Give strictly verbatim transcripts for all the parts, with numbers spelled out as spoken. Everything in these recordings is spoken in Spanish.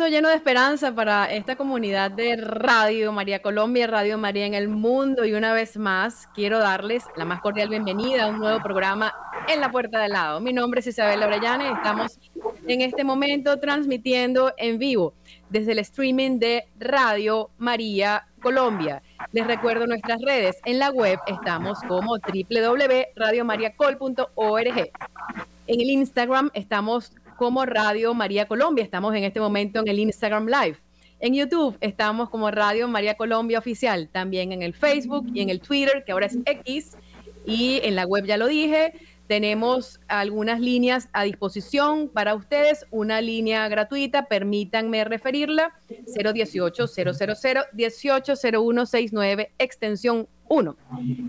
abrazo lleno de esperanza para esta comunidad de Radio María Colombia, Radio María en el mundo, y una vez más quiero darles la más cordial bienvenida a un nuevo programa En la Puerta de al Lado. Mi nombre es Isabel Orellana y estamos en este momento transmitiendo en vivo desde el streaming de Radio María Colombia. Les recuerdo nuestras redes. En la web estamos como doble u doble u doble u punto radio maria col punto org. En el Instagram estamos como Radio María Colombia, estamos en este momento en el Instagram Live. En YouTube estamos como Radio María Colombia Oficial, también en el Facebook y en el Twitter, que ahora es X, y en la web, ya lo dije, tenemos algunas líneas a disposición para ustedes, una línea gratuita, permítanme referirla, cero uno ocho, cero cero cero, uno ocho cero uno seis nueve, extensión uno.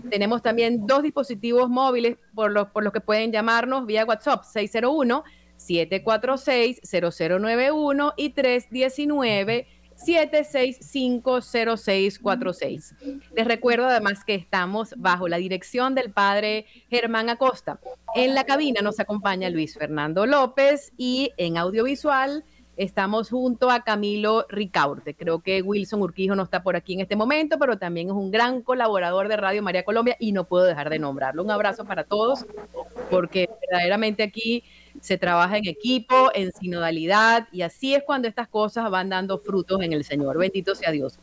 Tenemos también dos dispositivos móviles por los, por los que pueden llamarnos vía WhatsApp, seis cero uno, siete cuatro seis, cero cero nueve uno y tres uno nueve, siete seis cinco, cero seis cuatro seis. Les recuerdo además que estamos bajo la dirección del padre Germán Acosta. En la cabina nos acompaña Luis Fernando López y en audiovisual estamos junto a Camilo Ricaurte. Creo que Wilson Urquijo no está por aquí en este momento, pero también es un gran colaborador de Radio María Colombia y no puedo dejar de nombrarlo. Un abrazo para todos, porque verdaderamente aquí se trabaja en equipo, en sinodalidad, y así es cuando estas cosas van dando frutos en el Señor. Bendito sea Dios.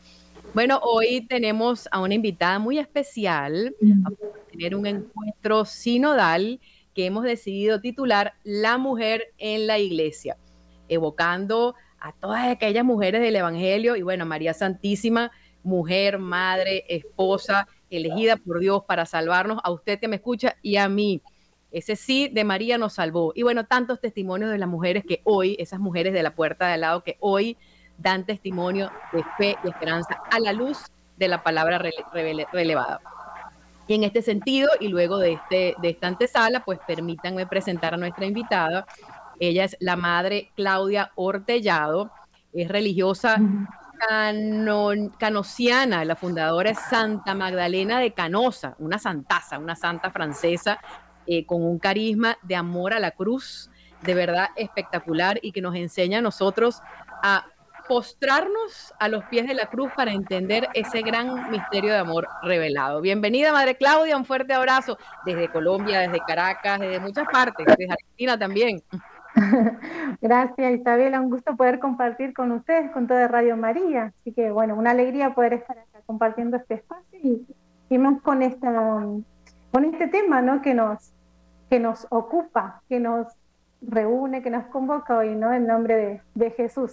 Bueno, hoy tenemos a una invitada muy especial. Vamos a tener un encuentro sinodal que hemos decidido titular La Mujer en la Iglesia, evocando a todas aquellas mujeres del Evangelio, y bueno, María Santísima, mujer, madre, esposa, elegida por Dios para salvarnos, a usted que me escucha y a mí. Ese sí de María nos salvó. Y bueno, tantos testimonios de las mujeres que hoy, esas mujeres de la puerta de al lado que hoy dan testimonio de fe y esperanza a la luz de la palabra rele- relevada. Y en este sentido, y luego de, este, de esta antesala, pues permítanme presentar a nuestra invitada. Ella es la madre Claudia Ortellado, es religiosa canon, canosiana, la fundadora es Santa Magdalena de Canosa, una santaza, una santa francesa, Eh, con un carisma de amor a la cruz, de verdad espectacular, y que nos enseña a nosotros a postrarnos a los pies de la cruz para entender ese gran misterio de amor revelado. Bienvenida, madre Claudia, un fuerte abrazo desde Colombia, desde Caracas, desde muchas partes, desde Argentina también. Gracias, Isabela, un gusto poder compartir con ustedes, con toda Radio María, así que bueno, una alegría poder estar acá compartiendo este espacio y, y más con esta... con este tema, ¿no?, que nos, que nos ocupa, que nos reúne, que nos convoca hoy, ¿no?, en nombre de, de Jesús.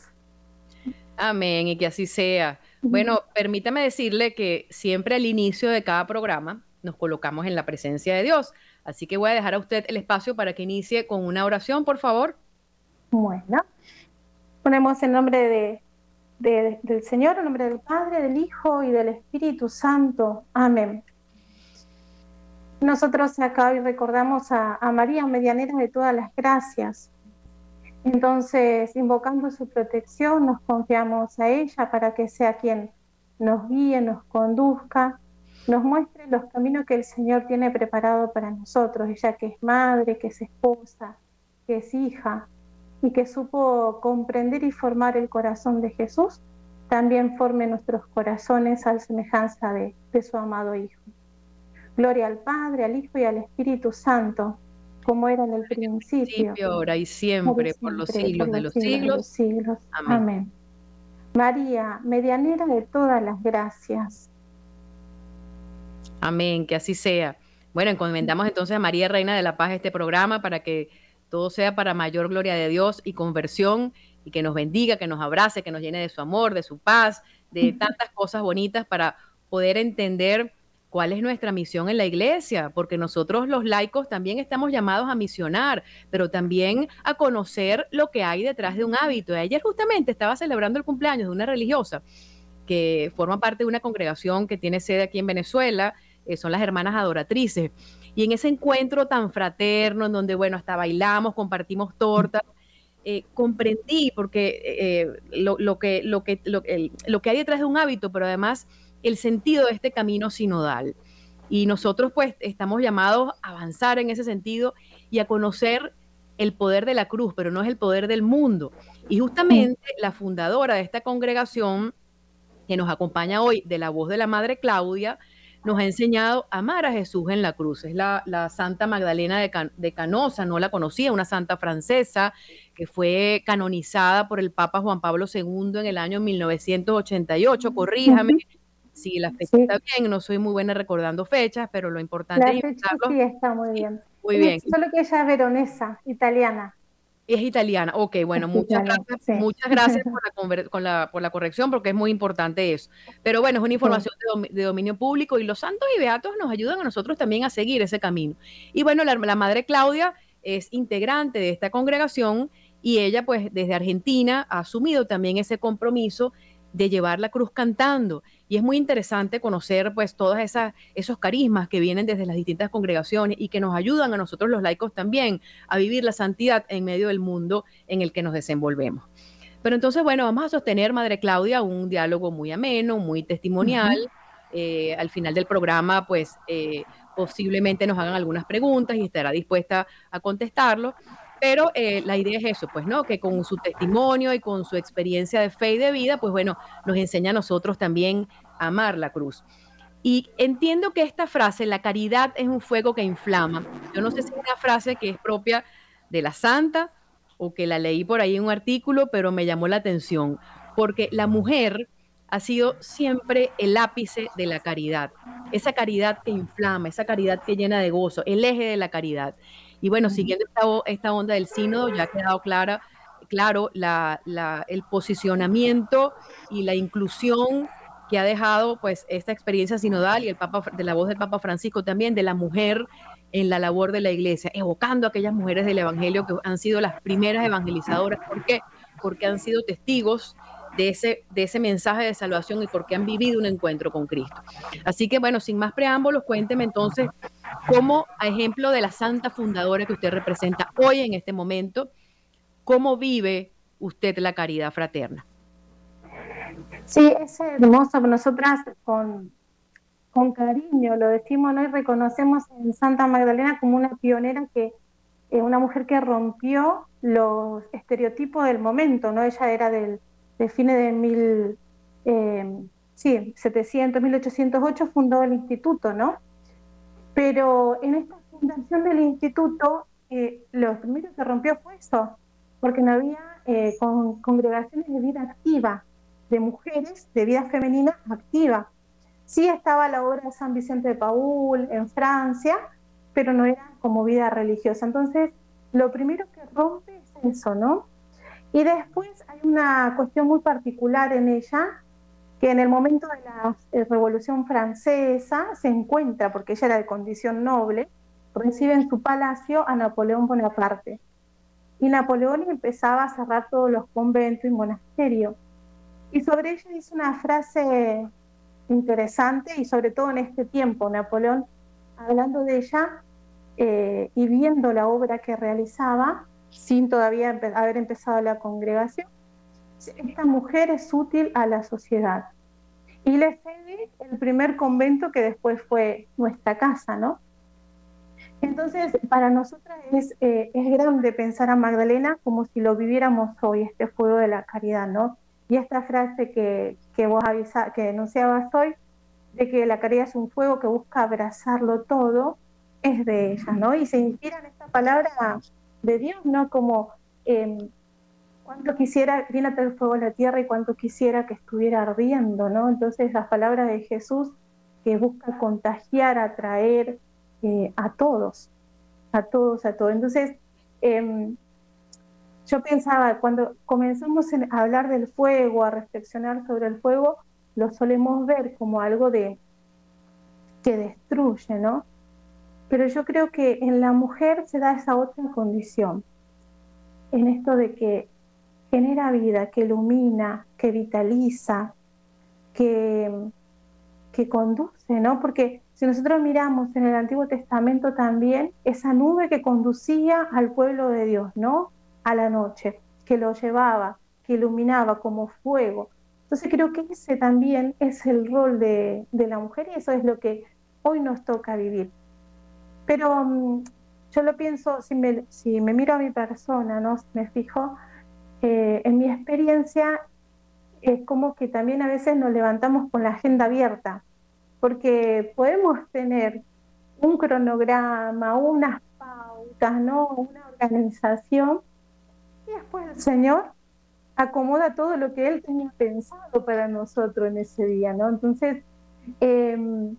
Amén, y que así sea. Bueno, permítame decirle que siempre al inicio de cada programa nos colocamos en la presencia de Dios, así que voy a dejar a usted el espacio para que inicie con una oración, por favor. Bueno, ponemos el nombre de, de, del Señor, el nombre del Padre, del Hijo y del Espíritu Santo. Amén. Nosotros acá hoy recordamos a, a María, medianera de todas las gracias. Entonces, invocando su protección, nos confiamos a ella para que sea quien nos guíe, nos conduzca, nos muestre los caminos que el Señor tiene preparado para nosotros. Ella que es madre, que es esposa, que es hija, y que supo comprender y formar el corazón de Jesús, también forme nuestros corazones a la semejanza de, de su amado Hijo. Gloria al Padre, al Hijo y al Espíritu Santo, como era en el principio, ahora y siempre, por los siglos de los siglos. Amén. Amén. María, medianera de todas las gracias. Amén, que así sea. Bueno, encomendamos entonces a María, Reina de la Paz, este programa para que todo sea para mayor gloria de Dios y conversión, y que nos bendiga, que nos abrace, que nos llene de su amor, de su paz, de tantas cosas bonitas para poder entender cuál es nuestra misión en la iglesia, porque nosotros los laicos también estamos llamados a misionar, pero también a conocer lo que hay detrás de un hábito. Ayer justamente estaba celebrando el cumpleaños de una religiosa que forma parte de una congregación que tiene sede aquí en Venezuela, eh, son las Hermanas Adoratrices, y en ese encuentro tan fraterno, en donde, bueno, hasta bailamos, compartimos tortas, Eh, comprendí porque eh, lo, lo, que, lo, que, lo, el, lo que hay detrás de un hábito, pero además el sentido de este camino sinodal. Y nosotros pues estamos llamados a avanzar en ese sentido y a conocer el poder de la cruz, pero no es el poder del mundo. Y justamente la fundadora de esta congregación, que nos acompaña hoy de la voz de la Madre Claudia, nos ha enseñado a amar a Jesús en la cruz. Es la, la Santa Magdalena de, Can- de Canosa, no la conocía, una santa francesa que fue canonizada por el Papa Juan Pablo segundo en el año mil novecientos ochenta y ocho, corríjame, uh-huh. si la fecha sí. está bien, no soy muy buena recordando fechas, pero lo importante la es invitarlos. Sí, está muy bien. Muy bien. Solo que ella es veronesa, italiana. Es italiana, ok, bueno, muchas gracias, sí. muchas gracias por la, conver- con la, por la corrección, porque es muy importante eso. Pero bueno, es una información sí. de, dom- de dominio público, y los santos y beatos nos ayudan a nosotros también a seguir ese camino. Y bueno, la, la Madre Claudia es integrante de esta congregación, y ella pues desde Argentina ha asumido también ese compromiso de llevar la cruz cantando, y es muy interesante conocer pues todas esas esos carismas que vienen desde las distintas congregaciones y que nos ayudan a nosotros los laicos también a vivir la santidad en medio del mundo en el que nos desenvolvemos. Pero entonces, bueno, vamos a sostener, Madre Claudia, un diálogo muy ameno, muy testimonial. Uh-huh. Eh, al final del programa pues eh, posiblemente nos hagan algunas preguntas y estará dispuesta a contestarlo. Pero eh, la idea es eso, pues, ¿no? Que con su testimonio y con su experiencia de fe y de vida, pues bueno, nos enseña a nosotros también a amar la cruz. Y entiendo que esta frase, la caridad es un fuego que inflama. Yo no sé si es una frase que es propia de la santa o que la leí por ahí en un artículo, pero me llamó la atención, porque la mujer ha sido siempre el ápice de la caridad. Esa caridad que inflama, esa caridad que llena de gozo, el eje de la caridad. Y bueno, siguiendo esta, esta onda del sínodo, ya ha quedado clara, claro la, la, el posicionamiento y la inclusión que ha dejado pues, esta experiencia sinodal y el Papa, de la voz del Papa Francisco también, de la mujer en la labor de la Iglesia, evocando a aquellas mujeres del Evangelio que han sido las primeras evangelizadoras. ¿Por qué? Porque han sido testigos de ese, de ese mensaje de salvación y porque han vivido un encuentro con Cristo. Así que bueno, sin más preámbulos, cuénteme entonces cómo, a ejemplo de la santa fundadora que usted representa hoy en este momento, ¿cómo vive usted la caridad fraterna? Sí, es hermoso. Nosotras con, con cariño lo decimos, ¿no? Y reconocemos en Santa Magdalena como una pionera, que eh, una mujer que rompió los estereotipos del momento, ¿no? Ella era del de fines de mil, eh, sí, setecientos, mil ochocientos ocho, fundó el instituto, ¿no? Pero en esta fundación del instituto, eh, lo primero que rompió fue eso, porque no había eh, con, congregaciones de vida activa, de mujeres, de vida femenina activa. Sí estaba la obra de San Vicente de Paúl en Francia, pero no era como vida religiosa. Entonces, lo primero que rompe es eso, ¿no? Y después hay una cuestión muy particular en ella, que en el momento de la Revolución Francesa se encuentra, porque ella era de condición noble, recibe en su palacio a Napoleón Bonaparte. Y Napoleón empezaba a cerrar todos los conventos y monasterios. Y sobre ella dice una frase interesante, y sobre todo en este tiempo, Napoleón, hablando de ella eh, y viendo la obra que realizaba, sin todavía empe- haber empezado la congregación, esta mujer es útil a la sociedad. Y le cede el primer convento que después fue nuestra casa, ¿no? Entonces, para nosotras es, eh, es grande pensar a Magdalena como si lo viviéramos hoy, este fuego de la caridad, ¿no? Y esta frase que, que vos avisa, que enunciabas hoy, de que la caridad es un fuego que busca abrazarlo todo, es de ella, ¿no? Y se inspira en esta palabra de Dios, ¿no? Como eh, cuánto quisiera, llénate el fuego de la tierra y cuánto quisiera que estuviera ardiendo, ¿no? Entonces las palabras de Jesús que busca contagiar, atraer eh, a todos, a todos, a todos. Entonces eh, yo pensaba, cuando comenzamos a hablar del fuego, a reflexionar sobre el fuego, lo solemos ver como algo de que destruye, ¿no? Pero yo creo que en la mujer se da esa otra condición, en esto de que genera vida, que ilumina, que vitaliza, que, que conduce, ¿no? Porque si nosotros miramos en el Antiguo Testamento también, esa nube que conducía al pueblo de Dios, ¿no? A la noche, que lo llevaba, que iluminaba como fuego. Entonces creo que ese también es el rol de, de la mujer, y eso es lo que hoy nos toca vivir. Pero um, Yo lo pienso, si me, si me miro a mi persona, ¿no? Si me fijo, eh, en mi experiencia es como que también a veces nos levantamos con la agenda abierta, porque podemos tener un cronograma, unas pautas, ¿no? Una organización, y después el Señor acomoda todo lo que Él tenía pensado para nosotros en ese día, ¿no? Entonces, eh,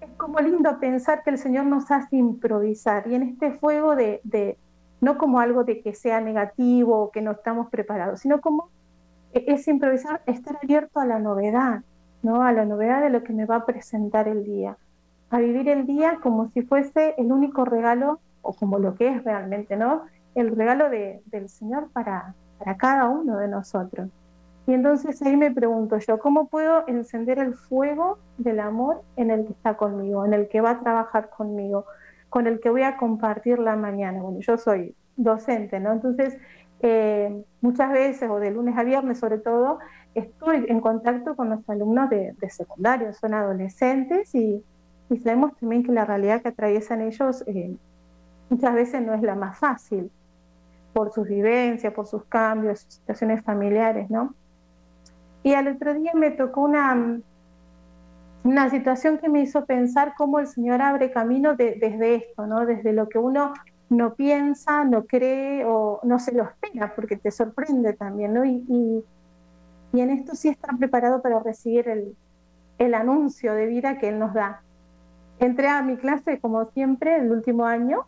es como lindo pensar que el Señor nos hace improvisar, y en este fuego de, de no como algo de que sea negativo o que no estamos preparados, sino como es improvisar, estar abierto a la novedad, ¿no? A la novedad de lo que me va a presentar el día, a vivir el día como si fuese el único regalo, o como lo que es realmente, ¿no? El regalo de, del Señor para, para cada uno de nosotros. Y entonces ahí me pregunto yo, ¿cómo puedo encender el fuego del amor en el que está conmigo, en el que va a trabajar conmigo, con el que voy a compartir la mañana? Bueno, yo soy docente, ¿no? Entonces, eh, muchas veces, o de lunes a viernes sobre todo, estoy en contacto con los alumnos de, de secundario, son adolescentes, y, y sabemos también que la realidad que atraviesan ellos eh, muchas veces no es la más fácil, por sus vivencias, por sus cambios, sus situaciones familiares, ¿no? Y al otro día me tocó una, una situación que me hizo pensar cómo el Señor abre camino de, desde esto, ¿no? Desde lo que uno no piensa, no cree o no se lo espera, porque te sorprende también, ¿no? Y, y, y en esto sí estar preparado para recibir el, el anuncio de vida que Él nos da. Entré a mi clase, como siempre, el último año,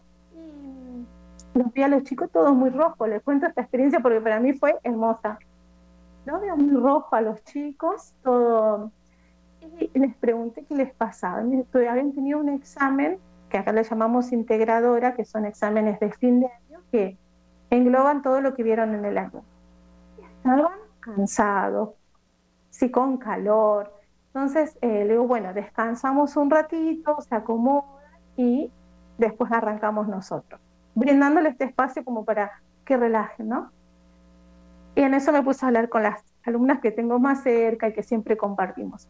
y los vi a los chicos todos muy rojos. Les cuento esta experiencia porque para mí fue hermosa. No veo muy rojo a los chicos, todo. Y les pregunté qué les pasaba. Habían tenido un examen, que acá le llamamos integradora, que son exámenes de fin de año, que engloban todo lo que vieron en el año. Estaban cansados, sí, con calor. Entonces, eh, le digo, bueno, descansamos un ratito, se acomodan y después arrancamos nosotros, brindándole este espacio como para que relajen, ¿no? Y en eso me puse a hablar con las alumnas que tengo más cerca y que siempre compartimos.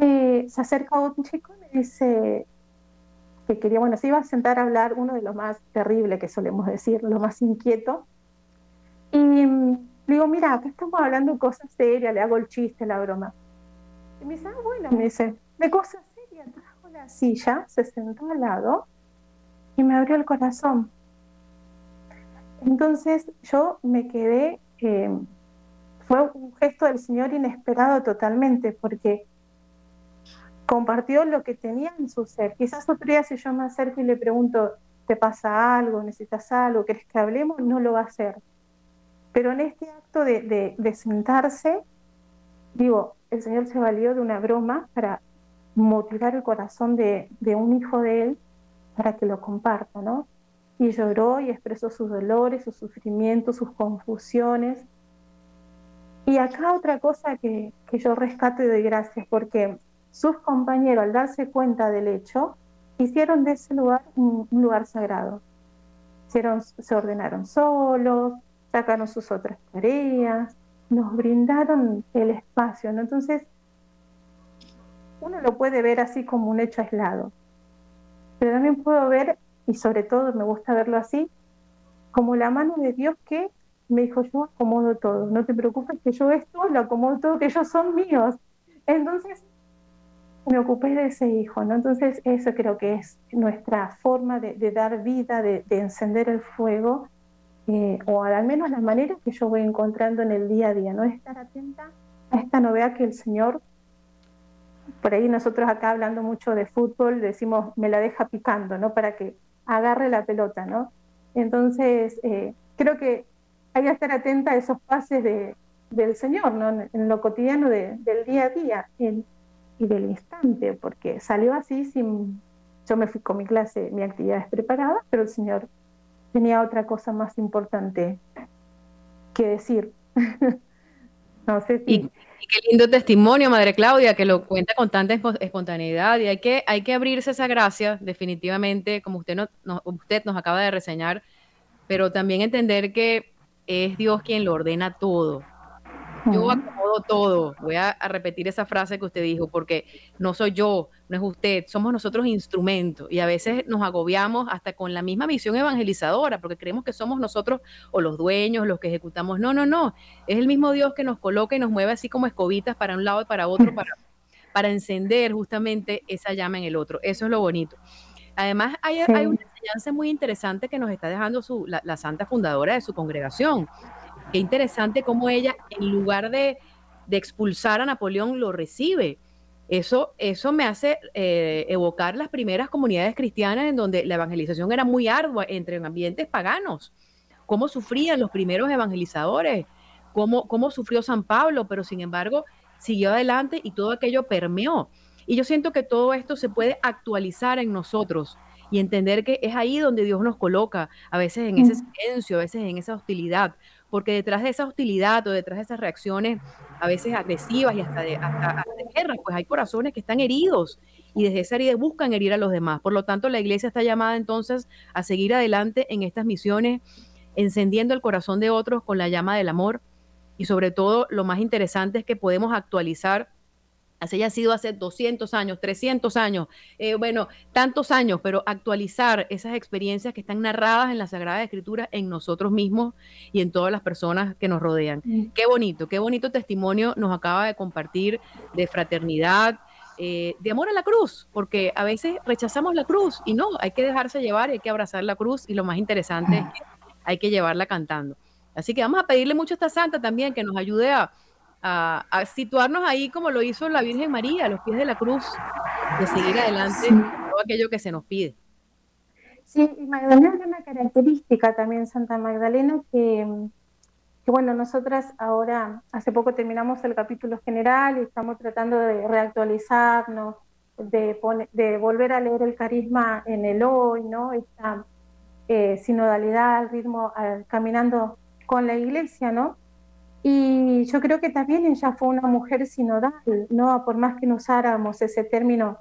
Eh, se acerca un chico y me dice que quería, bueno, se iba a sentar a hablar, uno de los más terribles que solemos decir, lo más inquieto. Y le digo, mira, acá estamos hablando de cosas serias, le hago el chiste, la broma. Y me dice, ah, bueno, me dice, de cosas serias. Trajo la silla, se sentó al lado y me abrió el corazón. Entonces yo me quedé... Eh, fue un gesto del Señor inesperado totalmente, porque compartió lo que tenía en su ser. Quizás otro día si yo me acerco y le pregunto, ¿te pasa algo? ¿Necesitas algo? ¿Querés que hablemos? No lo va a hacer. Pero en este acto de, de, de sentarse, digo, el Señor se valió de una broma para motivar el corazón de, de un hijo de Él para que lo comparta, ¿no? Y lloró y expresó sus dolores, sus sufrimientos, sus confusiones. Y acá otra cosa que, que yo rescato y doy gracias, porque sus compañeros, al darse cuenta del hecho, hicieron de ese lugar un, un lugar sagrado. Hicieron, se ordenaron solos, sacaron sus otras tareas, nos brindaron el espacio, ¿no? Entonces, uno lo puede ver así como un hecho aislado, pero también puedo ver, y sobre todo me gusta verlo así, como la mano de Dios que me dijo, yo acomodo todo, no te preocupes que yo esto lo acomodo todo, que ellos son míos. Entonces me ocupé de ese hijo, ¿no? Entonces eso creo que es nuestra forma de, de dar vida, de, de encender el fuego, eh, o al menos la manera que yo voy encontrando en el día a día, ¿no? Estar atenta a esta novedad que el Señor, por ahí nosotros acá hablando mucho de fútbol, decimos, me la deja picando, ¿no? Para que agarre la pelota, ¿no? Entonces, eh, creo que hay que estar atenta a esos pases de, del Señor, ¿no? En, en lo cotidiano de, del día a día en, y del instante, porque salió así sin... Yo me fui con mi clase, mi actividad es preparada, pero el Señor tenía otra cosa más importante que decir. No sé si... Y, y qué lindo testimonio, Madre Claudia, que lo cuenta con tanta espontaneidad, y hay que, hay que abrirse esa gracia, definitivamente, como usted, no, no, usted nos acaba de reseñar, pero también entender que es Dios quien lo ordena todo, Yo acomodo todo. Voy a, a repetir esa frase que usted dijo, porque no soy yo, no es usted, somos nosotros instrumentos, y a veces nos agobiamos hasta con la misma misión evangelizadora, porque creemos que somos nosotros o los dueños, los que ejecutamos. No, no, no, es el mismo Dios que nos coloca y nos mueve así como escobitas para un lado y para otro, para, para encender justamente esa llama en el otro. Eso es lo bonito. Además, hay, sí. hay una enseñanza muy interesante que nos está dejando su, la, la santa fundadora de su congregación. Qué interesante cómo ella, en lugar de, de expulsar a Napoleón, lo recibe. Eso, eso me hace eh, evocar las primeras comunidades cristianas en donde la evangelización era muy ardua entre ambientes paganos. Cómo sufrían los primeros evangelizadores, cómo, cómo sufrió San Pablo, pero sin embargo siguió adelante y todo aquello permeó. Y yo siento que todo esto se puede actualizar en nosotros y entender que es ahí donde Dios nos coloca, a veces en ese silencio, a veces en esa hostilidad, porque detrás de esa hostilidad o detrás de esas reacciones a veces agresivas y hasta de, hasta, hasta de guerra, pues hay corazones que están heridos y desde esa herida buscan herir a los demás. Por lo tanto, la iglesia está llamada entonces a seguir adelante en estas misiones, encendiendo el corazón de otros con la llama del amor, y sobre todo lo más interesante es que podemos actualizar. Así haya sido hace doscientos años, trescientos años, eh, bueno, tantos años, pero actualizar esas experiencias que están narradas en la Sagrada Escritura en nosotros mismos y en todas las personas que nos rodean. Mm. Qué bonito, qué bonito testimonio nos acaba de compartir de fraternidad, eh, de amor a la cruz, porque a veces rechazamos la cruz y no, hay que dejarse llevar, hay que abrazar la cruz y lo más interesante es que hay que llevarla cantando. Así que vamos a pedirle mucho a esta santa también que nos ayude a A, a situarnos ahí como lo hizo la Virgen María, a los pies de la cruz, de seguir adelante sí. todo aquello que se nos pide. Sí, y Magdalena tiene una característica también, Santa Magdalena, que, que bueno, nosotras ahora, hace poco terminamos el capítulo general y estamos tratando de reactualizarnos, de, poner, de volver a leer el carisma en el hoy, ¿no? Esta eh, sinodalidad, al ritmo, al, caminando con la iglesia, ¿no? Y yo creo que también ella fue una mujer sinodal, ¿no? Por más que no usáramos ese término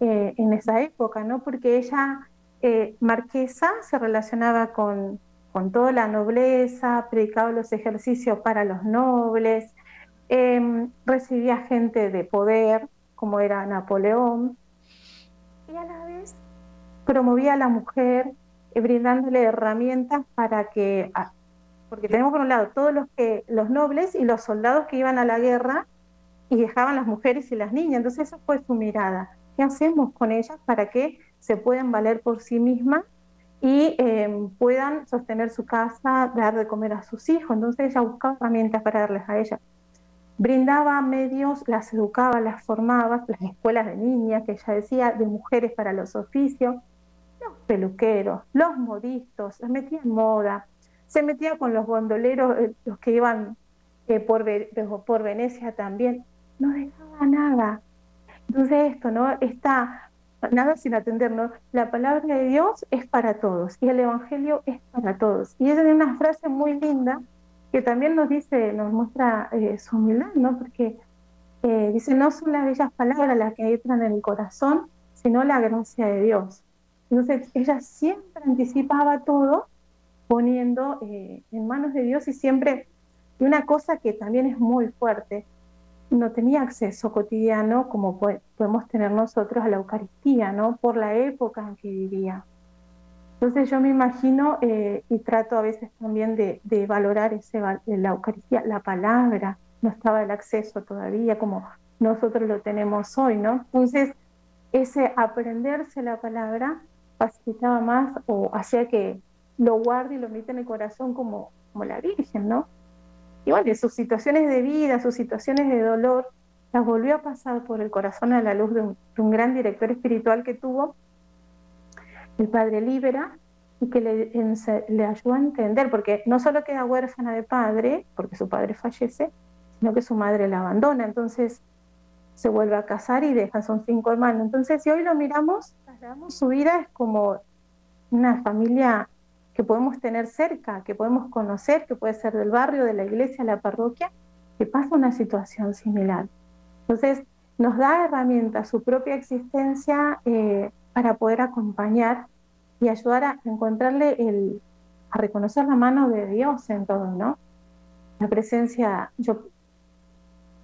eh, en esa época, ¿no? Porque ella, eh, marquesa, se relacionaba con, con toda la nobleza, predicaba los ejercicios para los nobles, eh, recibía gente de poder, como era Napoleón, y a la vez promovía a la mujer, eh, brindándole herramientas para que... A, Porque tenemos por un lado todos los que los nobles y los soldados que iban a la guerra y dejaban las mujeres y las niñas. Entonces esa fue su mirada. ¿Qué hacemos con ellas para que se puedan valer por sí mismas y eh, puedan sostener su casa, dar de comer a sus hijos? Entonces ella buscaba herramientas para darles a ellas. Brindaba medios, las educaba, las formaba, las escuelas de niñas, que ella decía, de mujeres para los oficios, los peluqueros, los modistas, las metía en moda. Se metía con los gondoleros, eh, los que iban eh, por, por Venecia también. No dejaba nada. Entonces esto, ¿no? Está nada sin atender, ¿no? La palabra de Dios es para todos y el Evangelio es para todos. Y ella tiene una frase muy linda que también nos dice, nos muestra eh, su humildad, ¿no? Porque eh, dice, no son las bellas palabras las que entran en el corazón, sino la gracia de Dios. Entonces ella siempre anticipaba todo, poniendo eh, en manos de Dios, y siempre, y una cosa que también es muy fuerte, no tenía acceso cotidiano como po- podemos tener nosotros a la Eucaristía, ¿no? Por la época en que vivía. Entonces yo me imagino, eh, y trato a veces también de, de valorar ese, la Eucaristía, la palabra, no estaba el acceso todavía como nosotros lo tenemos hoy, ¿no? Entonces ese aprenderse la palabra facilitaba más o hacía que lo guarda y lo mete en el corazón como, como la Virgen, ¿no? Y bueno, sus situaciones de vida, sus situaciones de dolor, las volvió a pasar por el corazón a la luz de un, de un gran director espiritual que tuvo, el padre Libera, y que le, le ayudó a entender, porque no solo queda huérfana de padre, porque su padre fallece, sino que su madre la abandona, entonces se vuelve a casar y deja, son cinco hermanos. Entonces, si hoy lo miramos, su vida es como una familia que podemos tener cerca, que podemos conocer, que puede ser del barrio, de la iglesia, la parroquia, que pasa una situación similar. Entonces, nos da herramientas, su propia existencia, eh, para poder acompañar y ayudar a encontrarle, el, a reconocer la mano de Dios en todo, ¿no? La presencia, yo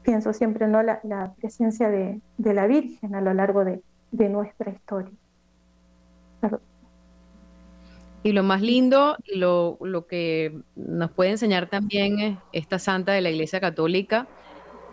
pienso siempre, ¿no?, la, la presencia de, de la Virgen a lo largo de, de nuestra historia. Perdón. Y lo más lindo, lo, lo que nos puede enseñar también esta santa de la Iglesia Católica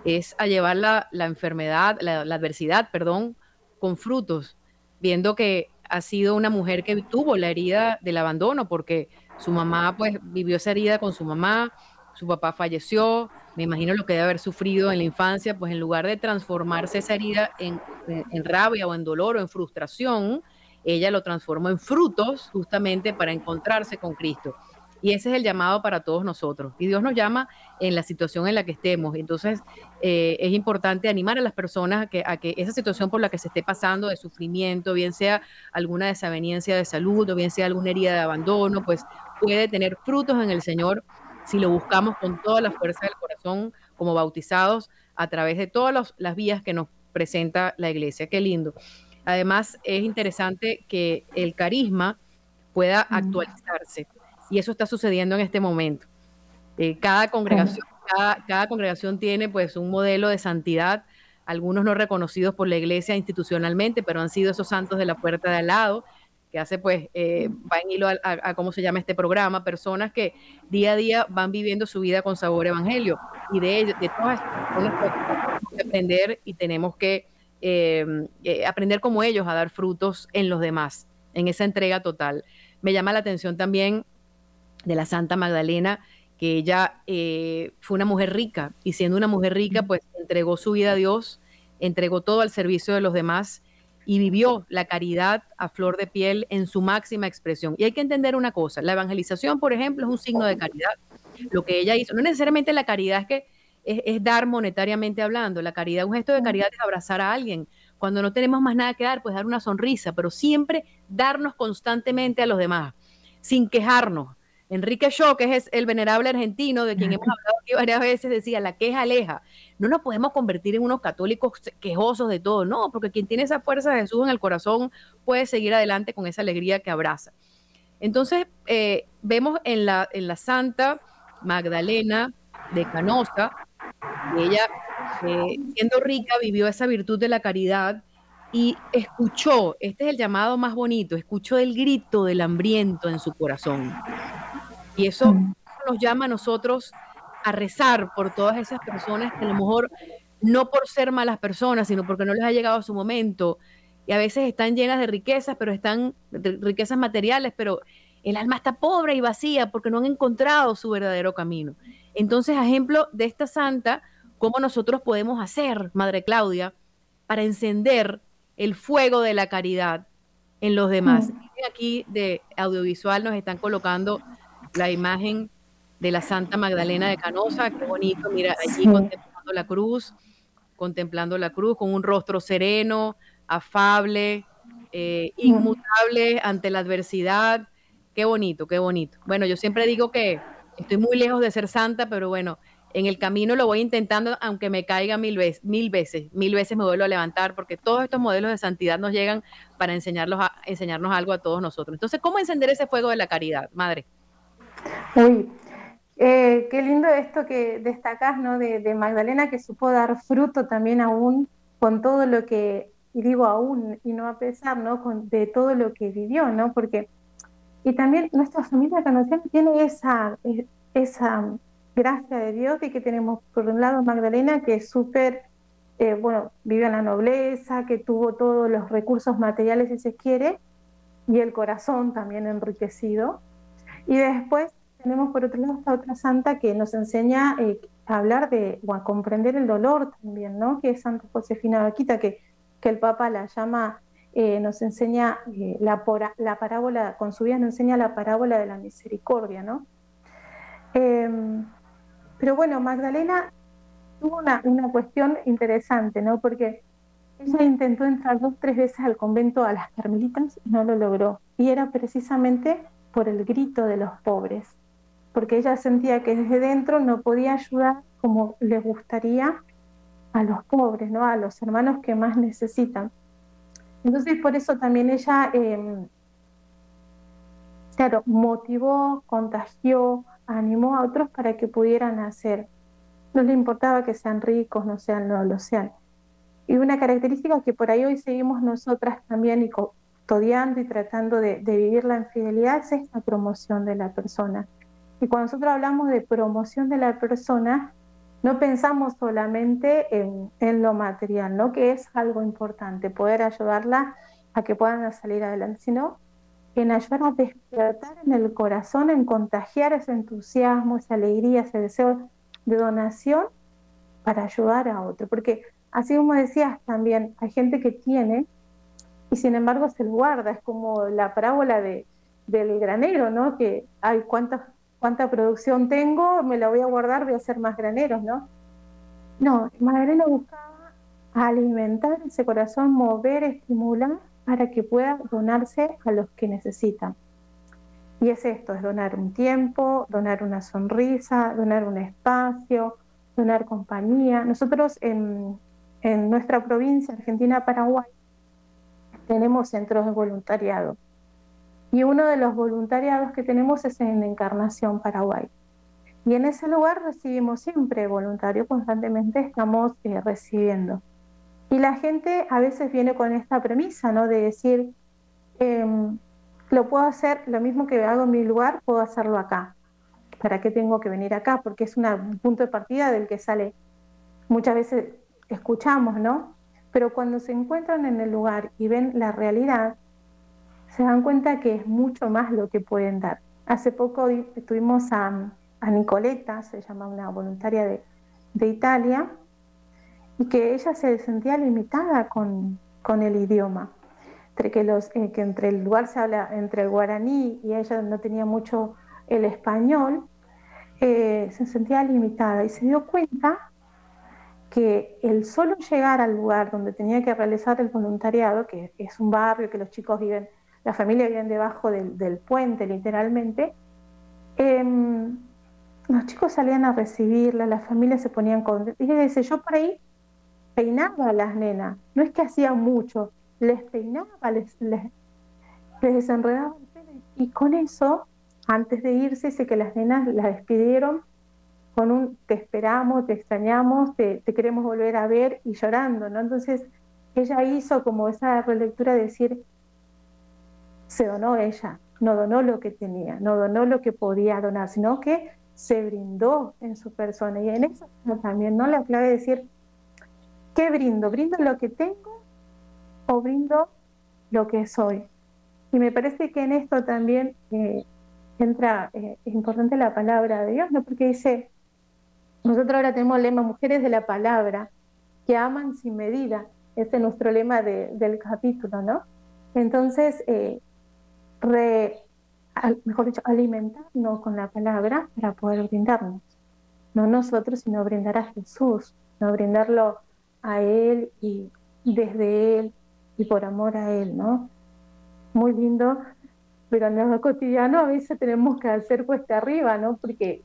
es a llevar la, la enfermedad, la, la adversidad, perdón, con frutos, viendo que ha sido una mujer que tuvo la herida del abandono, porque su mamá pues vivió esa herida con su mamá, su papá falleció, me imagino lo que debe haber sufrido en la infancia, pues en lugar de transformarse esa herida en, en, en rabia o en dolor o en frustración, ella lo transformó en frutos justamente para encontrarse con Cristo. Y ese es el llamado para todos nosotros. Y Dios nos llama en la situación en la que estemos. Entonces, eh, es importante animar a las personas a que, a que esa situación por la que se esté pasando de sufrimiento, bien sea alguna desaveniencia de salud o bien sea alguna herida de abandono, pues puede tener frutos en el Señor si lo buscamos con toda la fuerza del corazón como bautizados a través de todas los, las vías que nos presenta la Iglesia. ¡Qué lindo! Además, es interesante que el carisma pueda actualizarse. Y eso está sucediendo en este momento. Eh, cada congregación, cada, cada congregación tiene pues un modelo de santidad, algunos no reconocidos por la Iglesia institucionalmente, pero han sido esos santos de la puerta de al lado, que hace pues, eh, va en hilo a, a, a cómo se llama este programa, personas que día a día van viviendo su vida con sabor evangelio. Y de ellos, de todas estas personas, tenemos que aprender y tenemos que eh, eh, aprender como ellos a dar frutos en los demás, en esa entrega total. Me llama la atención también de la Santa Magdalena, que ella eh, fue una mujer rica, y siendo una mujer rica, pues entregó su vida a Dios, entregó todo al servicio de los demás, y vivió la caridad a flor de piel en su máxima expresión. Y hay que entender una cosa, la evangelización, por ejemplo, es un signo de caridad. Lo que ella hizo, no necesariamente la caridad es que es, es dar monetariamente hablando, la caridad, un gesto de caridad es abrazar a alguien. Cuando no tenemos más nada que dar, pues dar una sonrisa, pero siempre darnos constantemente a los demás, sin quejarnos. Enrique Shaw, que es el venerable argentino de quien hemos hablado aquí varias veces, decía, la queja aleja. No nos podemos convertir en unos católicos quejosos de todo, no, porque quien tiene esa fuerza de Jesús en el corazón puede seguir adelante con esa alegría que abraza. Entonces, eh, vemos en la, en la Santa Magdalena de Canosa, ella, eh, siendo rica, vivió esa virtud de la caridad y escuchó, este es el llamado más bonito, escuchó el grito del hambriento en su corazón. Y eso nos llama a nosotros a rezar por todas esas personas que a lo mejor, no por ser malas personas, sino porque no les ha llegado su momento, y a veces están llenas de riquezas, pero están riquezas materiales, pero el alma está pobre y vacía porque no han encontrado su verdadero camino. Entonces, ejemplo de esta santa, ¿cómo nosotros podemos hacer, Madre Claudia, para encender el fuego de la caridad en los demás? Aquí de audiovisual nos están colocando la imagen de la Santa Magdalena de Canosa, qué bonito, mira, allí sí, contemplando la cruz, contemplando la cruz con un rostro sereno, afable, eh, inmutable ante la adversidad, qué bonito, qué bonito. Bueno, yo siempre digo que estoy muy lejos de ser santa, pero bueno, en el camino lo voy intentando, aunque me caiga mil veces, mil veces, mil veces me vuelvo a levantar, porque todos estos modelos de santidad nos llegan para enseñarlos a, enseñarnos algo a todos nosotros. Entonces, ¿cómo encender ese fuego de la caridad, Madre? Uy, eh, qué lindo esto que destacás, ¿no?, de, de Magdalena, que supo dar fruto también aún con todo lo que, y digo aún y no a pesar, ¿no?, con, de todo lo que vivió, ¿no?, porque, y también nuestra familia canosiana tiene esa, esa gracia de Dios de que tenemos por un lado Magdalena, que es súper, eh, bueno, vivió en la nobleza, que tuvo todos los recursos materiales si se quiere, y el corazón también enriquecido. Y después tenemos por otro lado esta otra santa que nos enseña eh, a hablar de, o a comprender el dolor también, ¿no?, que es Santa Josefina Bakhita, que, que el Papa la llama, eh, nos enseña eh, la, pora, la parábola, con su vida nos enseña la parábola de la misericordia, ¿no? Eh, pero bueno, Magdalena tuvo una, una cuestión interesante, ¿no?, porque ella intentó entrar dos o tres veces al convento a las Carmelitas y no lo logró. Y era precisamente por el grito de los pobres, porque ella sentía que desde dentro no podía ayudar como le gustaría a los pobres, ¿no?, a los hermanos que más necesitan. Entonces, por eso también ella, eh, claro, motivó, contagió, animó a otros para que pudieran hacer. No le importaba que sean ricos, no sean, no lo sean. Y una característica que por ahí hoy seguimos nosotras también y custodiando y tratando de, de vivir la infidelidad es esta promoción de la persona. Y cuando nosotros hablamos de promoción de la persona, no pensamos solamente en, en lo material, ¿no? Que es algo importante, poder ayudarla a que puedan salir adelante, sino en ayudar a despertar en el corazón, en contagiar ese entusiasmo, esa alegría, ese deseo de donación para ayudar a otro. Porque así como decías también, hay gente que tiene y sin embargo se guarda, es como la parábola de, del granero, ¿no? Que hay cuántas... ¿Cuánta producción tengo? Me la voy a guardar, voy a hacer más graneros, ¿no? No, Magdalena buscaba alimentar ese corazón, mover, estimular para que pueda donarse a los que necesitan. Y es esto, es donar un tiempo, donar una sonrisa, donar un espacio, donar compañía. Nosotros en, en nuestra provincia, Argentina, Paraguay, tenemos centros de voluntariado. Y uno de los voluntariados que tenemos es en Encarnación, Paraguay. Y en ese lugar recibimos siempre voluntarios, constantemente estamos eh, recibiendo. Y la gente a veces viene con esta premisa, ¿no? De decir, eh, lo puedo hacer, lo mismo que hago en mi lugar, puedo hacerlo acá. ¿Para qué tengo que venir acá? Porque es una, un punto de partida del que sale. Muchas veces escuchamos, ¿no? Pero cuando se encuentran en el lugar y ven la realidad, se dan cuenta que es mucho más lo que pueden dar. Hace poco estuvimos a, a Nicoleta, se llama una voluntaria de, de Italia, y que ella se sentía limitada con, con el idioma. Entre que, los, eh, que entre el lugar se habla, entre el guaraní y ella no tenía mucho el español, eh, se sentía limitada y se dio cuenta que el solo llegar al lugar donde tenía que realizar el voluntariado, que es un barrio que los chicos viven, la familia vivían debajo del, del puente, literalmente, eh, los chicos salían a recibirla, las familias se ponían contentas. Y ella dice, yo por ahí peinaba a las nenas, no es que hacía mucho, les peinaba, les, les, les desenredaba el pelo. Y con eso, antes de irse, dice que las nenas las despidieron con un te esperamos, te extrañamos, te, te queremos volver a ver, y llorando, ¿no? Entonces ella hizo como esa relectura de decir, se donó ella, no donó lo que tenía, no donó lo que podía donar, sino que se brindó en su persona. Y en eso también, ¿no? La clave es decir, ¿qué brindo? ¿Brindo lo que tengo o brindo lo que soy? Y me parece que en esto también eh, entra, eh, es importante la palabra de Dios, ¿no? Porque dice, nosotros ahora tenemos el lema Mujeres de la Palabra, que aman sin medida. Ese es nuestro lema de, del capítulo, ¿no? Entonces, eh, Re, mejor dicho, alimentarnos con la palabra para poder brindarnos. No nosotros, sino brindar a Jesús, no brindarlo a Él y desde Él y por amor a Él, ¿no? Muy lindo, pero en lo cotidiano a veces tenemos que hacer cuesta arriba, ¿no? Porque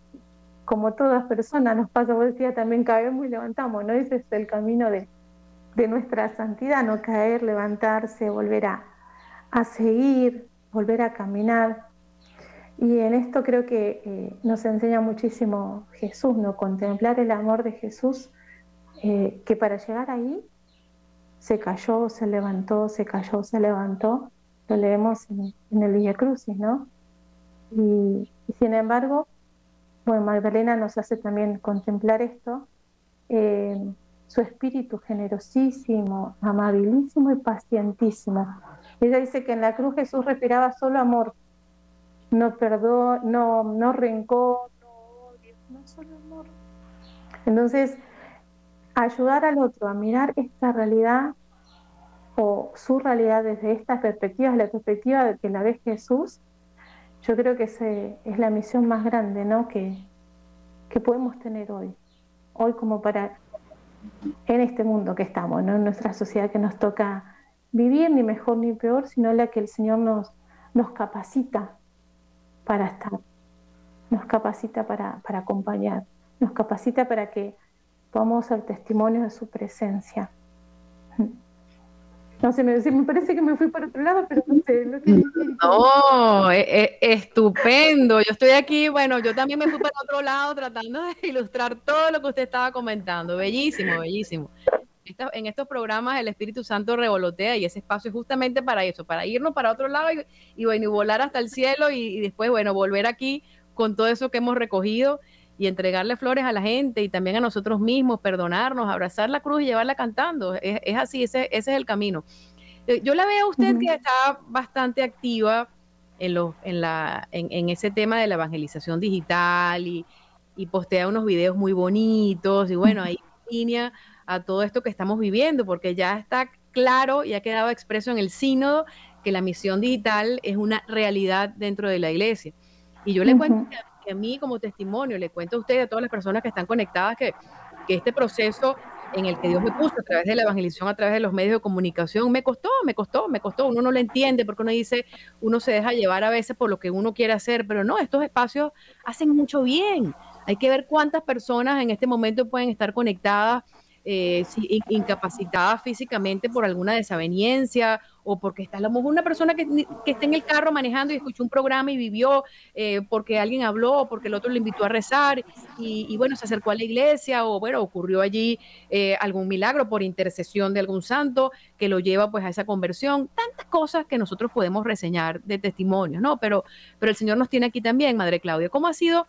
como todas personas nos pasa, vos decías, también caemos y levantamos, ¿no? Ese es el camino de, de nuestra santidad, no caer, levantarse, volver a, a seguir, volver a caminar. Y en esto creo que eh, nos enseña muchísimo Jesús, ¿no? Contemplar el amor de Jesús, eh, que para llegar ahí se cayó, se levantó, se cayó, se levantó, lo leemos en, en el Via Crucis, ¿no? Y, y sin embargo, bueno, Magdalena nos hace también contemplar esto, eh, su espíritu generosísimo, amabilísimo y pacientísimo. Ella dice que en la cruz Jesús respiraba solo amor, no perdón, no, no rencor, no odio, no solo amor. Entonces, ayudar al otro a mirar esta realidad o su realidad desde esta perspectiva, desde la perspectiva de que la ve Jesús, yo creo que ese es la misión más grande, ¿no? que, que podemos tener hoy, hoy como para en este mundo que estamos, ¿no? En nuestra sociedad que nos toca vivir, ni mejor ni peor, sino la que el Señor nos, nos capacita para estar, nos capacita para, para acompañar, nos capacita para que podamos ser testimonios de su presencia. No sé, me, me parece que me fui para otro lado, pero no sé lo que decir. No, es, es, estupendo. Yo estoy aquí, bueno, yo también me fui para otro lado tratando de ilustrar todo lo que usted estaba comentando. Bellísimo, bellísimo. Esta, en estos programas el Espíritu Santo revolotea y ese espacio es justamente para eso, para irnos para otro lado y, y, bueno, y volar hasta el cielo y, y después, bueno, volver aquí con todo eso que hemos recogido y entregarle flores a la gente y también a nosotros mismos, perdonarnos, abrazar la cruz y llevarla cantando. Es, es así, ese, ese es el camino. Yo la veo a usted uh-huh. que está bastante activa en, los, en, la, en, en ese tema de la evangelización digital y, y postea unos videos muy bonitos y bueno, ahí línea a todo esto que estamos viviendo, porque ya está claro y ha quedado expreso en el sínodo que la misión digital es una realidad dentro de la iglesia. Y yo le uh-huh. cuento que a, que a mí como testimonio, le cuento a usted y a todas las personas que están conectadas que, que este proceso en el que Dios me puso a través de la evangelización, a través de los medios de comunicación, me costó, me costó, me costó. Uno no lo entiende porque uno dice, uno se deja llevar a veces por lo que uno quiere hacer, pero no, estos espacios hacen mucho bien. Hay que ver cuántas personas en este momento pueden estar conectadas Eh, si, incapacitadas físicamente por alguna desaveniencia o porque está a lo mejor una persona que, que está en el carro manejando y escuchó un programa y vivió eh, porque alguien habló o porque el otro le invitó a rezar y, y bueno, se acercó a la iglesia o bueno, ocurrió allí eh, algún milagro por intercesión de algún santo que lo lleva pues a esa conversión. Tantas cosas que nosotros podemos reseñar de testimonios, ¿no? Pero, pero el Señor nos tiene aquí también, Madre Claudia. ¿Cómo ha sido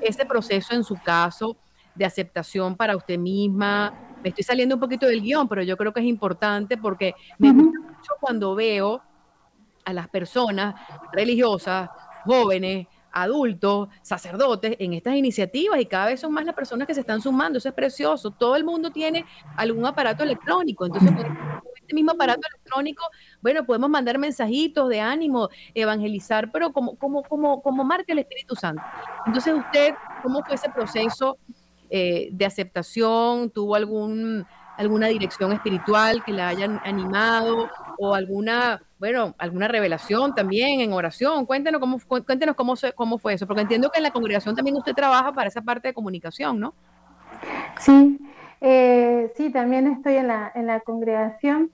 este proceso en su caso de aceptación para usted misma? Me estoy saliendo un poquito del guión, pero yo creo que es importante porque me gusta mucho cuando veo a las personas religiosas, jóvenes, adultos, sacerdotes en estas iniciativas y cada vez son más las personas que se están sumando. Eso es precioso. Todo el mundo tiene algún aparato electrónico. Entonces, con este mismo aparato electrónico, bueno, podemos mandar mensajitos de ánimo, evangelizar, pero como, como, como, como marca el Espíritu Santo. Entonces, usted, ¿cómo fue ese proceso Eh, de aceptación? ¿Tuvo algún, alguna dirección espiritual que la hayan animado o alguna, bueno, alguna revelación también en oración? Cuéntenos cómo, cuéntenos cómo, cómo fue eso, porque entiendo que en la congregación también usted trabaja para esa parte de comunicación, ¿no? Sí, eh, sí, también estoy en la, en la congregación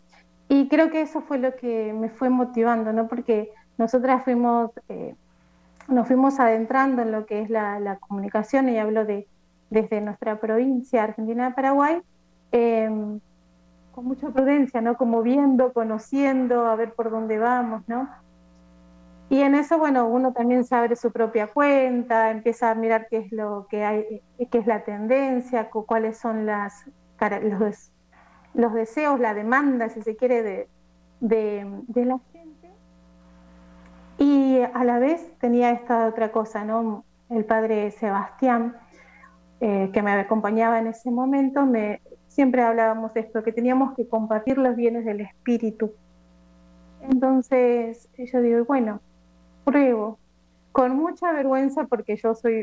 y creo que eso fue lo que me fue motivando, ¿no? Porque nosotras fuimos, eh, nos fuimos adentrando en lo que es la, la comunicación y hablo de desde nuestra provincia Argentina de Paraguay, eh, con mucha prudencia, ¿no? Como viendo, conociendo, a ver por dónde vamos, ¿no? Y en eso, bueno, uno también se abre su propia cuenta, empieza a mirar qué es lo que hay, qué es la tendencia, cuáles son las, los, los deseos, la demanda, si se quiere, de, de, de la gente. Y a la vez tenía esta otra cosa, ¿no? El padre Sebastián, Eh, que me acompañaba en ese momento, me, siempre hablábamos de esto, que teníamos que compartir los bienes del espíritu. Entonces yo digo, bueno, pruebo, con mucha vergüenza, porque yo soy,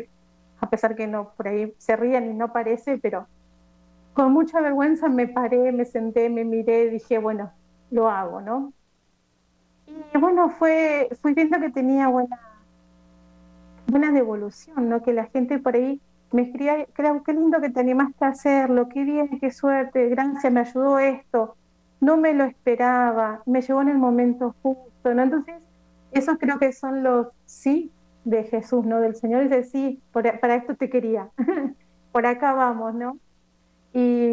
a pesar que no por ahí se ríen y no parece, pero con mucha vergüenza me paré, me senté, me miré, dije, bueno, lo hago, ¿no? Y bueno, fue, fui viendo que tenía buena, buena devolución, ¿no? Que la gente por ahí me escribía, creo, qué lindo que te animaste a hacerlo, qué bien, qué suerte, gracias, me ayudó esto, no me lo esperaba, me llegó en el momento justo, ¿no? Entonces, esos creo que son los sí de Jesús, ¿no? Del Señor, dice, sí, por, para esto te quería, por acá vamos, ¿no? Y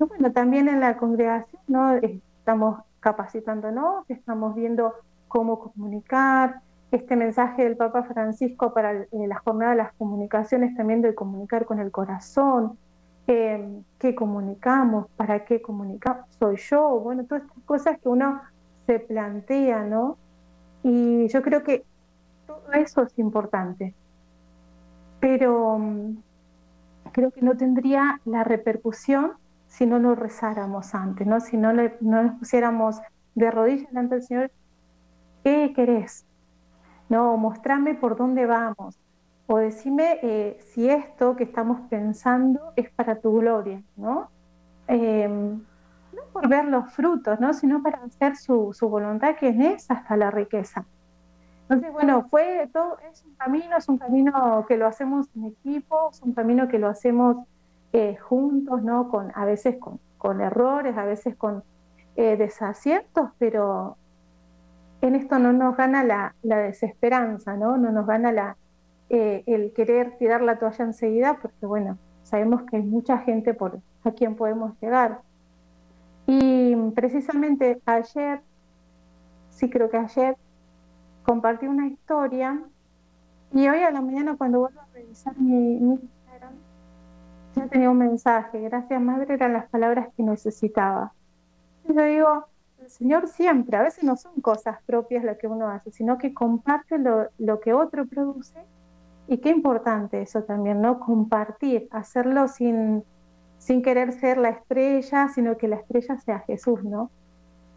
bueno, también en la congregación, ¿no? Estamos capacitándonos, estamos viendo cómo comunicar, este mensaje del Papa Francisco para eh, la jornada de las comunicaciones, también de comunicar con el corazón, eh, qué comunicamos, para qué comunicamos, soy yo, bueno, todas estas cosas que uno se plantea, ¿no? Y yo creo que todo eso es importante, pero um, creo que no tendría la repercusión si no lo rezáramos antes, ¿no? Si no, le, no nos pusiéramos de rodillas delante del Señor, ¿qué querés? No, mostrame por dónde vamos, o decime eh, si esto que estamos pensando es para tu gloria, ¿no? Eh, no por ver los frutos, ¿no? Sino para hacer su, su voluntad, que es hasta la riqueza. Entonces, bueno, fue todo, es un camino, es un camino que lo hacemos en equipo, es un camino que lo hacemos eh, juntos, ¿no? Con, a veces con, con errores, a veces con, eh, desaciertos, pero en esto no nos gana la, la desesperanza, ¿no? No nos gana la, eh, el querer tirar la toalla enseguida, porque bueno, sabemos que hay mucha gente por a quien podemos llegar. Y precisamente ayer, sí creo que ayer, compartí una historia, y hoy a la mañana cuando vuelvo a revisar mi, mi Instagram, ya tenía un mensaje: gracias madre, eran las palabras que necesitaba. Y yo digo, el Señor siempre, a veces no son cosas propias lo que uno hace, sino que comparte lo, lo que otro produce, y qué importante eso también, ¿no? Compartir, hacerlo sin, sin querer ser la estrella, sino que la estrella sea Jesús, ¿no?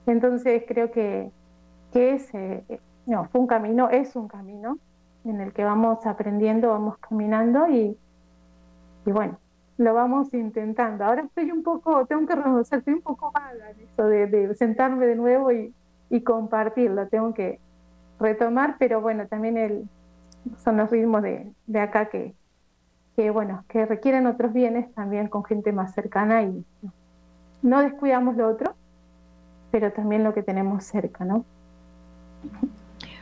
Entonces creo que, que ese, no, fue un camino, es un camino en el que vamos aprendiendo, vamos caminando y, y bueno, lo vamos intentando. Ahora estoy un poco, tengo que reconocer, estoy un poco vaga en eso de, de sentarme de nuevo y, y compartirlo, tengo que retomar, pero bueno, también el, son los ritmos de, de acá que, que, bueno, que requieren otros bienes también con gente más cercana y no descuidamos lo otro, pero también lo que tenemos cerca, ¿no?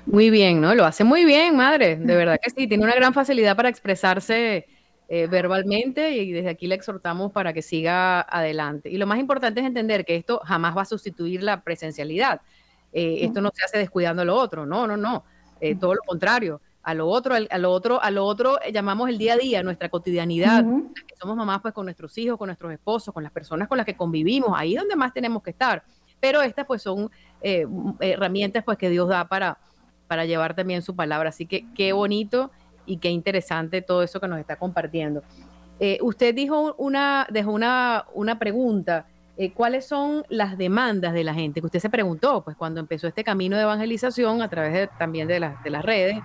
Muy bien, ¿no? Lo hace muy bien, madre, de verdad que sí, tiene una gran facilidad para expresarse eh, verbalmente, y desde aquí la exhortamos para que siga adelante. Y lo más importante es entender que esto jamás va a sustituir la presencialidad, eh, esto no se hace descuidando a lo otro, no, no, no, eh, todo lo contrario, a lo otro, a lo otro, a lo otro eh, llamamos el día a día, nuestra cotidianidad, uh-huh. Somos mamás pues con nuestros hijos, con nuestros esposos, con las personas con las que convivimos, ahí es donde más tenemos que estar, pero estas pues son eh, herramientas pues que Dios da para... para llevar también su palabra, así que qué bonito y qué interesante todo eso que nos está compartiendo. Eh, usted dijo una, dejó una, una pregunta, eh, ¿cuáles son las demandas de la gente? Que usted se preguntó, pues cuando empezó este camino de evangelización, a través de, también de, la, de las redes,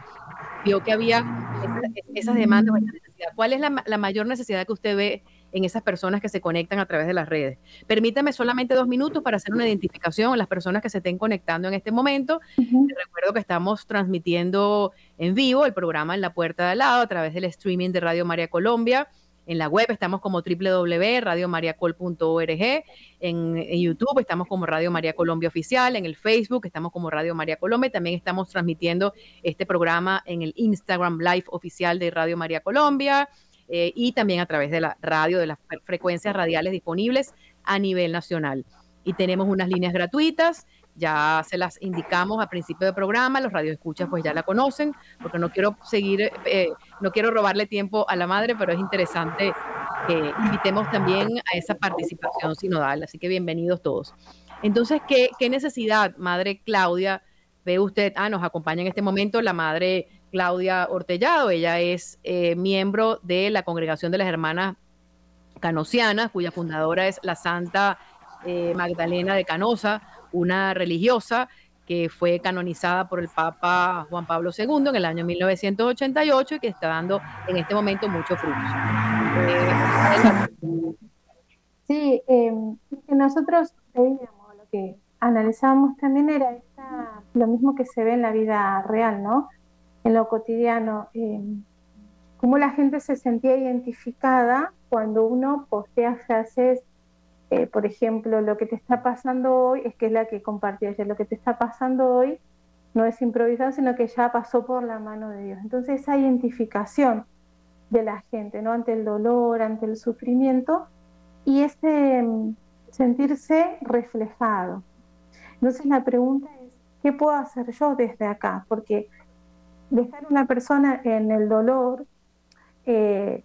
vio que había esas, esas demandas, esa necesidad. ¿Cuál es la, la mayor necesidad que usted ve en esas personas que se conectan a través de las redes? Permítame solamente dos minutos para hacer una identificación a las personas que se estén conectando en este momento. Uh-huh. Te recuerdo que estamos transmitiendo en vivo el programa En la Puerta de Al Lado a través del streaming de Radio María Colombia. En la web estamos como doble u doble u doble u punto radio maria col punto org, en, en YouTube estamos como Radio María Colombia Oficial, en el Facebook estamos como Radio María Colombia, también estamos transmitiendo este programa en el Instagram Live Oficial de Radio María Colombia, Eh, y también a través de la radio, de las frecuencias radiales disponibles a nivel nacional. Y tenemos unas líneas gratuitas, ya se las indicamos al principio del programa, los radioescuchas pues ya la conocen, porque no quiero seguir, eh, no quiero robarle tiempo a la madre, pero es interesante que eh, invitemos también a esa participación sinodal, así que bienvenidos todos. Entonces, ¿qué, qué necesidad, madre Claudia, ve usted? Ah, nos acompaña en este momento la madre Claudia Ortellado, ella es eh, miembro de la Congregación de las Hermanas Canosianas, cuya fundadora es la Santa eh, Magdalena de Canosa, una religiosa que fue canonizada por el Papa Juan Pablo segundo en el año mil novecientos ochenta y ocho y que está dando en este momento muchos frutos. Eh, sí, eh, que nosotros veíamos, lo que analizábamos también era esta, lo mismo que se ve en la vida real, ¿no? En lo cotidiano, eh, cómo la gente se sentía identificada cuando uno postea frases, eh, por ejemplo, lo que te está pasando hoy, es que es la que compartí ayer, lo que te está pasando hoy no es improvisado, sino que ya pasó por la mano de Dios. Entonces esa identificación de la gente, ¿no? Ante el dolor, ante el sufrimiento, y ese sentirse reflejado. Entonces la pregunta es, ¿qué puedo hacer yo desde acá? Porque dejar a una persona en el dolor, eh,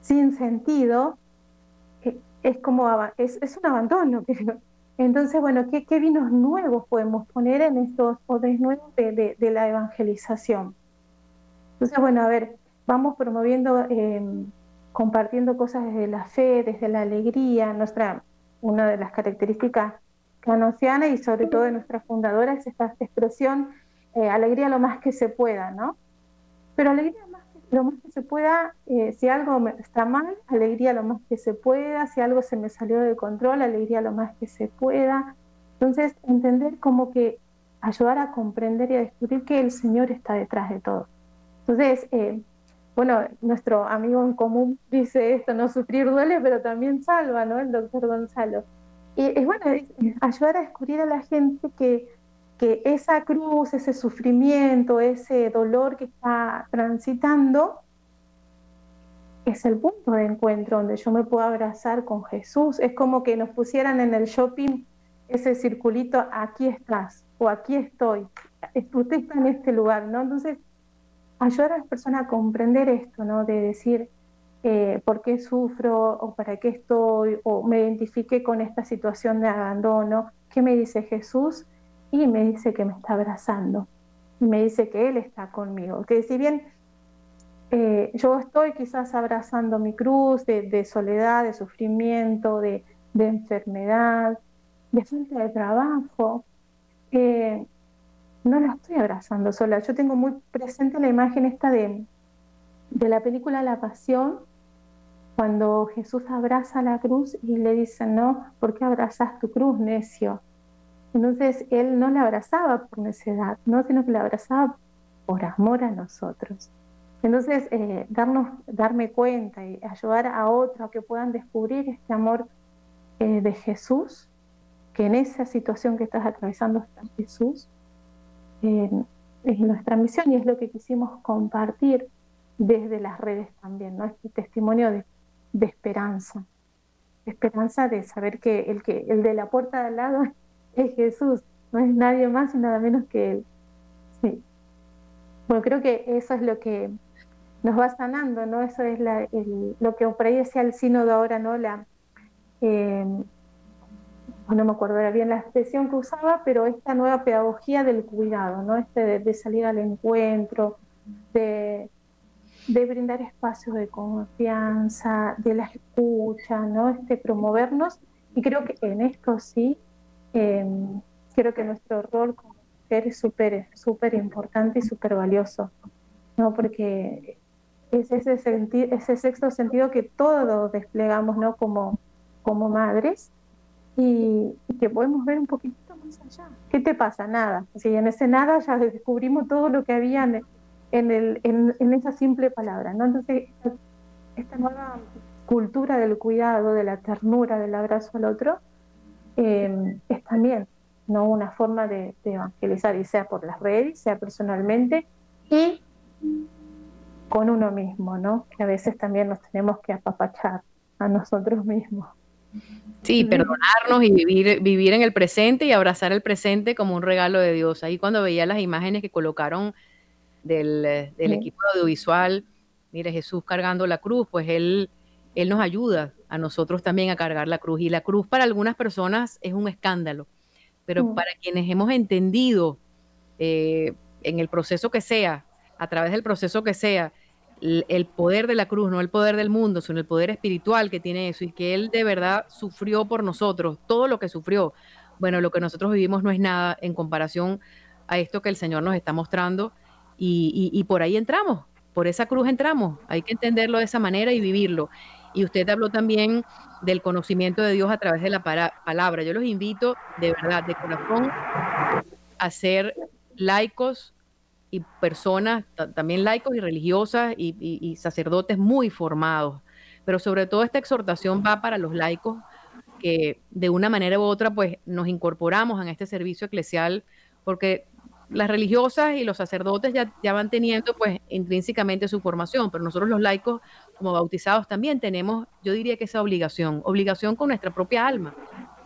sin sentido, eh, es como es, es un abandono. Pero, entonces, bueno, ¿qué, qué vinos nuevos podemos poner en estos poderes nuevos de, de, de la evangelización? Entonces, bueno, a ver, vamos promoviendo, eh, compartiendo cosas desde la fe, desde la alegría. Nuestra, una de las características canosianas y sobre todo de nuestra fundadora es esta expresión, Eh, alegría lo más que se pueda, ¿no? Pero alegría lo más que, lo más que se pueda, eh, si algo me, está mal, alegría lo más que se pueda, si algo se me salió de control, alegría lo más que se pueda. Entonces, entender como que ayudar a comprender y a descubrir que el Señor está detrás de todo. Entonces, eh, bueno, nuestro amigo en común dice esto, no sufrir duele, pero también salva, ¿no? El doctor Gonzalo. Y, y bueno, es ayudar a descubrir a la gente que, que esa cruz, ese sufrimiento, ese dolor que está transitando, es el punto de encuentro donde yo me puedo abrazar con Jesús. Es como que nos pusieran en el shopping ese circulito, aquí estás, o aquí estoy, usted está en este lugar, ¿no? Entonces, ayudar a las personas a comprender esto, ¿no? De decir, eh, ¿por qué sufro? ¿O para qué estoy? ¿O me identifiqué con esta situación de abandono? ¿Qué me dice Jesús? Y me dice que me está abrazando. Y me dice que Él está conmigo. Que si bien... Eh, yo estoy quizás abrazando mi cruz de, de soledad, de sufrimiento, de, de enfermedad, de falta de trabajo. Eh, no la estoy abrazando sola. Yo tengo muy presente la imagen esta de, de la película La Pasión, cuando Jesús abraza la cruz y le dice, no, ¿por qué abrazas tu cruz, necio? Entonces Él no la abrazaba por necedad, no, sino que la abrazaba por amor a nosotros. Entonces, eh, darnos, darme cuenta y ayudar a otros a que puedan descubrir este amor eh, de Jesús, que en esa situación que estás atravesando está Jesús, eh, es nuestra misión y es lo que quisimos compartir desde las redes también, ¿no? Este testimonio de, de esperanza, de esperanza de saber que el, que el de la puerta de al lado es Jesús, no es nadie más y nada menos que Él. Sí. Bueno, creo que eso es lo que nos va sanando, ¿no? Eso es la, el, lo que por ahí decía el sínodo ahora, ¿no? La, eh, no me acuerdo era bien la expresión que usaba, pero esta nueva pedagogía del cuidado, ¿no? Este de, de salir al encuentro, de, de brindar espacios de confianza, de la escucha, ¿no? Este promovernos. Y creo que en esto sí, eh, creo que nuestro rol como mujer es súper, súper importante y súper valioso, ¿no? Porque es ese, senti- ese sexto sentido que todos desplegamos, ¿no? Como, como madres, y, y que podemos ver un poquitito más allá. ¿Qué te pasa? Nada. O sea, en ese nada ya descubrimos todo lo que había en, en, el, en, en esa simple palabra, ¿no? Entonces, esta, esta nueva cultura del cuidado, de la ternura, del abrazo al otro, eh, es también, ¿no? Una forma de, de evangelizar, y sea por las redes, sea personalmente, y con uno mismo, ¿no? Que a veces también nos tenemos que apapachar a nosotros mismos. Sí, perdonarnos y vivir, vivir en el presente y abrazar el presente como un regalo de Dios. Ahí cuando veía las imágenes que colocaron del, del sí. equipo audiovisual, mire, Jesús cargando la cruz, pues él, él nos ayuda a nosotros también a cargar la cruz. Y la cruz para algunas personas es un escándalo, pero sí. para quienes hemos entendido eh, en el proceso que sea, a través del proceso que sea, el poder de la cruz, no el poder del mundo, sino el poder espiritual que tiene eso, y que Él de verdad sufrió por nosotros, todo lo que sufrió. Bueno, lo que nosotros vivimos no es nada en comparación a esto que el Señor nos está mostrando, y, y, y por ahí entramos, por esa cruz entramos, hay que entenderlo de esa manera y vivirlo. Y usted habló también del conocimiento de Dios a través de la para- palabra. Yo los invito de verdad, de corazón, a ser laicos, y personas, t- también laicos y religiosas y, y, y sacerdotes muy formados, pero sobre todo esta exhortación va para los laicos que de una manera u otra pues nos incorporamos en este servicio eclesial, porque las religiosas y los sacerdotes ya, ya van teniendo pues intrínsecamente su formación, pero nosotros los laicos como bautizados también tenemos, yo diría que esa obligación, obligación con nuestra propia alma,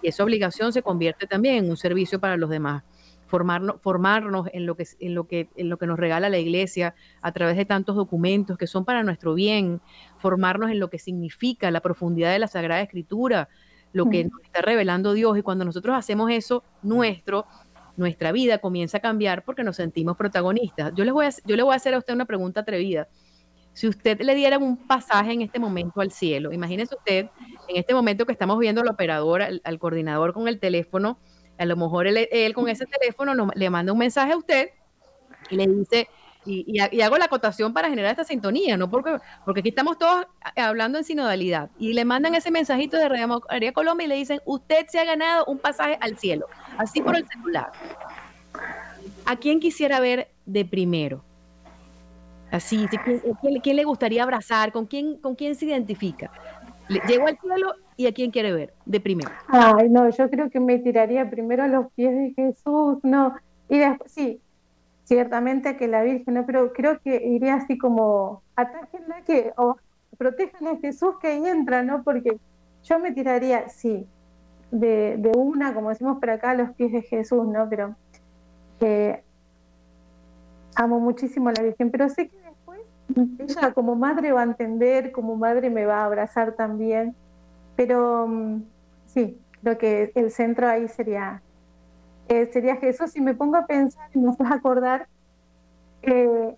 y esa obligación se convierte también en un servicio para los demás. Formarnos, formarnos en lo que, en lo que, en lo que nos regala la Iglesia a través de tantos documentos que son para nuestro bien, formarnos en lo que significa la profundidad de la Sagrada Escritura, lo mm. que nos está revelando Dios, y cuando nosotros hacemos eso nuestro, nuestra vida comienza a cambiar porque nos sentimos protagonistas. Yo les voy a, yo le voy a hacer a usted una pregunta atrevida. Si usted le diera un pasaje en este momento al cielo, imagínese usted en este momento que estamos viendo al operador, al, al coordinador con el teléfono. A lo mejor él, él con ese teléfono nos, le manda un mensaje a usted y le dice, y, y, y hago la acotación para generar esta sintonía, ¿no? Porque, porque aquí estamos todos hablando en sinodalidad. Y le mandan ese mensajito de Radio María Colombia y le dicen, usted se ha ganado un pasaje al cielo, así por el celular. ¿A quién quisiera ver de primero? Así, ¿quién, quién, quién le gustaría abrazar? ¿Con quién, con quién se identifica? Llego al cielo y a quién quiere ver de primero? Ay, no, yo creo que me tiraría primero a los pies de Jesús, no. Y después, sí, ciertamente que la Virgen, no, pero creo que iría así como, atájenla que, o oh, protejan a Jesús que ahí entra, ¿no? Porque yo me tiraría, sí, de, de una, como decimos por acá, a los pies de Jesús, ¿no? Pero eh, amo muchísimo a la Virgen, pero sé que después ella como madre va a entender, como madre me va a abrazar también, pero um, sí, creo que el centro ahí sería, eh, sería Jesús. Si me pongo a pensar y me vas a acordar eh,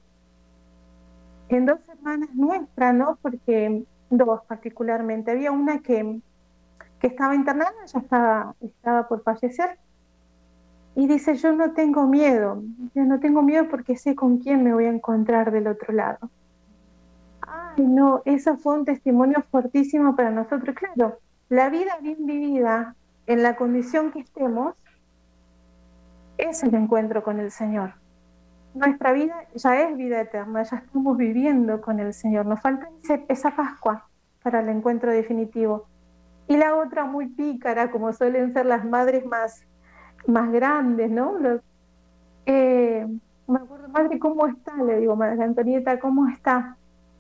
en dos hermanas nuestras, ¿no? Porque dos particularmente, había una que, que estaba internada, ya estaba, estaba por fallecer, y dice, yo no tengo miedo, yo no tengo miedo porque sé con quién me voy a encontrar del otro lado. Ay, no, eso fue un testimonio fuertísimo para nosotros. Claro, la vida bien vivida, en la condición que estemos, es el encuentro con el Señor. Nuestra vida ya es vida eterna, ya estamos viviendo con el Señor. Nos falta ese, esa Pascua para el encuentro definitivo. Y la otra muy pícara, como suelen ser las madres más... más grandes, ¿no? Los, eh, me acuerdo, madre, ¿cómo está? Le digo, madre Antonieta, ¿cómo está?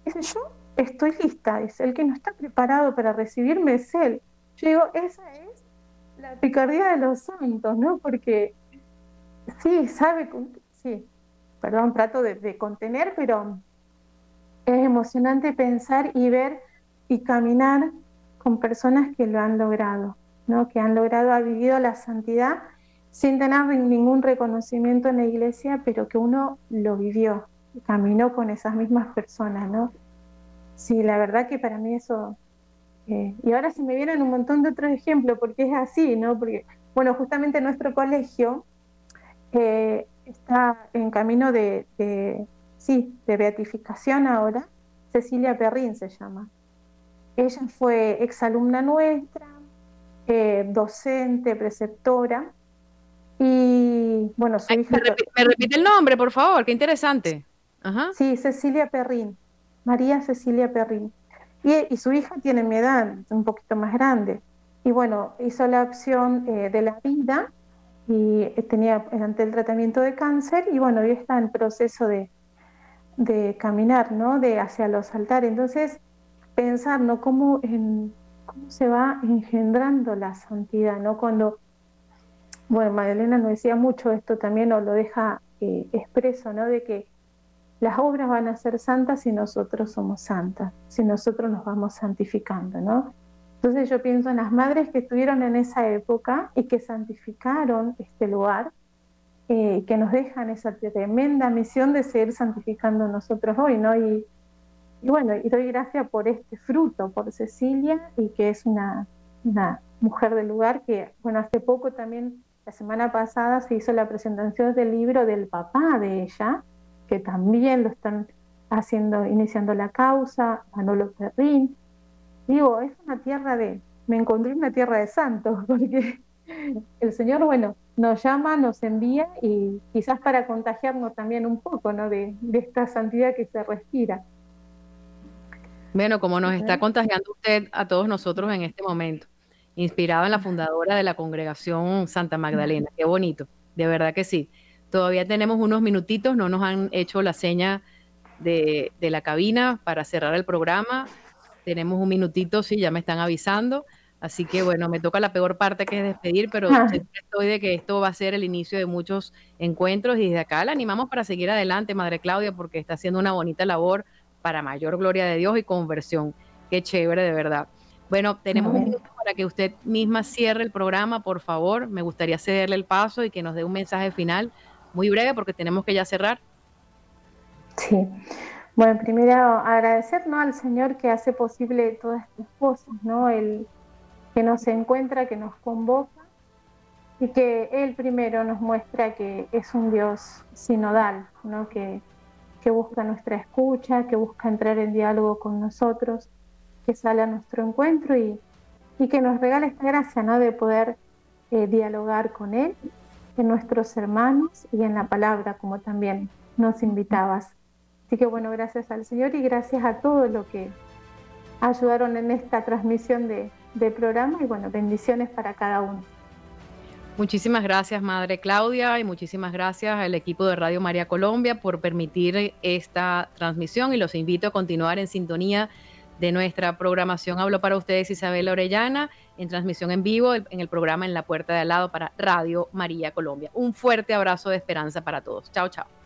Dice, yo estoy lista, es el que no está preparado para recibirme es él. Yo digo, esa es la picardía de los santos, ¿no? Porque sí, sabe, sí, perdón, trato de, de contener, pero es emocionante pensar y ver y caminar con personas que lo han logrado, ¿no? Que han logrado, han vivido la santidad sin tener ningún reconocimiento en la iglesia, pero que uno lo vivió, caminó con esas mismas personas, ¿no? Sí, la verdad que para mí eso... Eh, y ahora se me vienen un montón de otros ejemplos, porque es así, ¿no? Porque, bueno, justamente nuestro colegio eh, está en camino de, de, sí, de beatificación ahora, Cecilia Perrín se llama. Ella fue exalumna nuestra, eh, docente, preceptora, y bueno, su Ay, hija... Me repite, me repite el nombre, por favor, qué interesante. Ajá. Sí, Cecilia Perrín, María Cecilia Perrín. Y, y su hija tiene mi edad, un poquito más grande. Y bueno, hizo la opción eh, de la vida y tenía ante el tratamiento de cáncer y bueno, hoy está en proceso de, de caminar, ¿no? De hacia los altares. Entonces, pensar, ¿no? Cómo, en, cómo se va engendrando la santidad, ¿no? Cuando... Bueno, Magdalena nos decía mucho esto también, o lo deja eh, expreso, ¿no? De que las obras van a ser santas si nosotros somos santas, si nosotros nos vamos santificando, ¿no? Entonces yo pienso en las madres que estuvieron en esa época y que santificaron este lugar, eh, que nos dejan esa tremenda misión de seguir santificando nosotros hoy, ¿no? Y, y bueno, y doy gracias por este fruto, por Cecilia, y que es una, una mujer del lugar que, bueno, hace poco también... La semana pasada se hizo la presentación del libro del papá de ella, que también lo están haciendo, iniciando la causa, Manolo Perrín. Digo, es una tierra de... Me encontré en una tierra de santos, porque el Señor, bueno, nos llama, nos envía y quizás para contagiarnos también un poco, ¿no? De, de esta santidad que se respira. Bueno, como nos está contagiando usted a todos nosotros en este momento. Inspirado en la fundadora de la congregación Santa Magdalena, qué bonito, de verdad que sí. Todavía tenemos unos minutitos, no nos han hecho la seña de, de la cabina para cerrar el programa, tenemos un minutito, sí, ya me están avisando, así que bueno, me toca la peor parte que es despedir, pero ah. siempre estoy de que esto va a ser el inicio de muchos encuentros y desde acá la animamos para seguir adelante, Madre Claudia, porque está haciendo una bonita labor para mayor gloria de Dios y conversión, qué chévere de verdad. Bueno, tenemos un minuto para que usted misma cierre el programa, por favor. Me gustaría cederle el paso y que nos dé un mensaje final muy breve porque tenemos que ya cerrar. Sí. Bueno, primero agradecer, ¿no?, al Señor que hace posible todas estas cosas, ¿no? El que nos encuentra, que nos convoca y que Él primero nos muestra que es un Dios sinodal, ¿no? Que, que busca nuestra escucha, que busca entrar en diálogo con nosotros, que sale a nuestro encuentro y, y que nos regala esta gracia, ¿no?, de poder eh, dialogar con Él, en nuestros hermanos y en la palabra, como también nos invitabas. Así que bueno, gracias al Señor y gracias a todos los que ayudaron en esta transmisión de, del programa y bueno, bendiciones para cada uno. Muchísimas gracias, Madre Claudia, y muchísimas gracias al equipo de Radio María Colombia por permitir esta transmisión, y los invito a continuar en sintonía de nuestra programación. Hablo para ustedes Isabel Orellana, en transmisión en vivo en el programa En la Puerta de Al Lado para Radio María Colombia. Un fuerte abrazo de esperanza para todos. Chao, chao.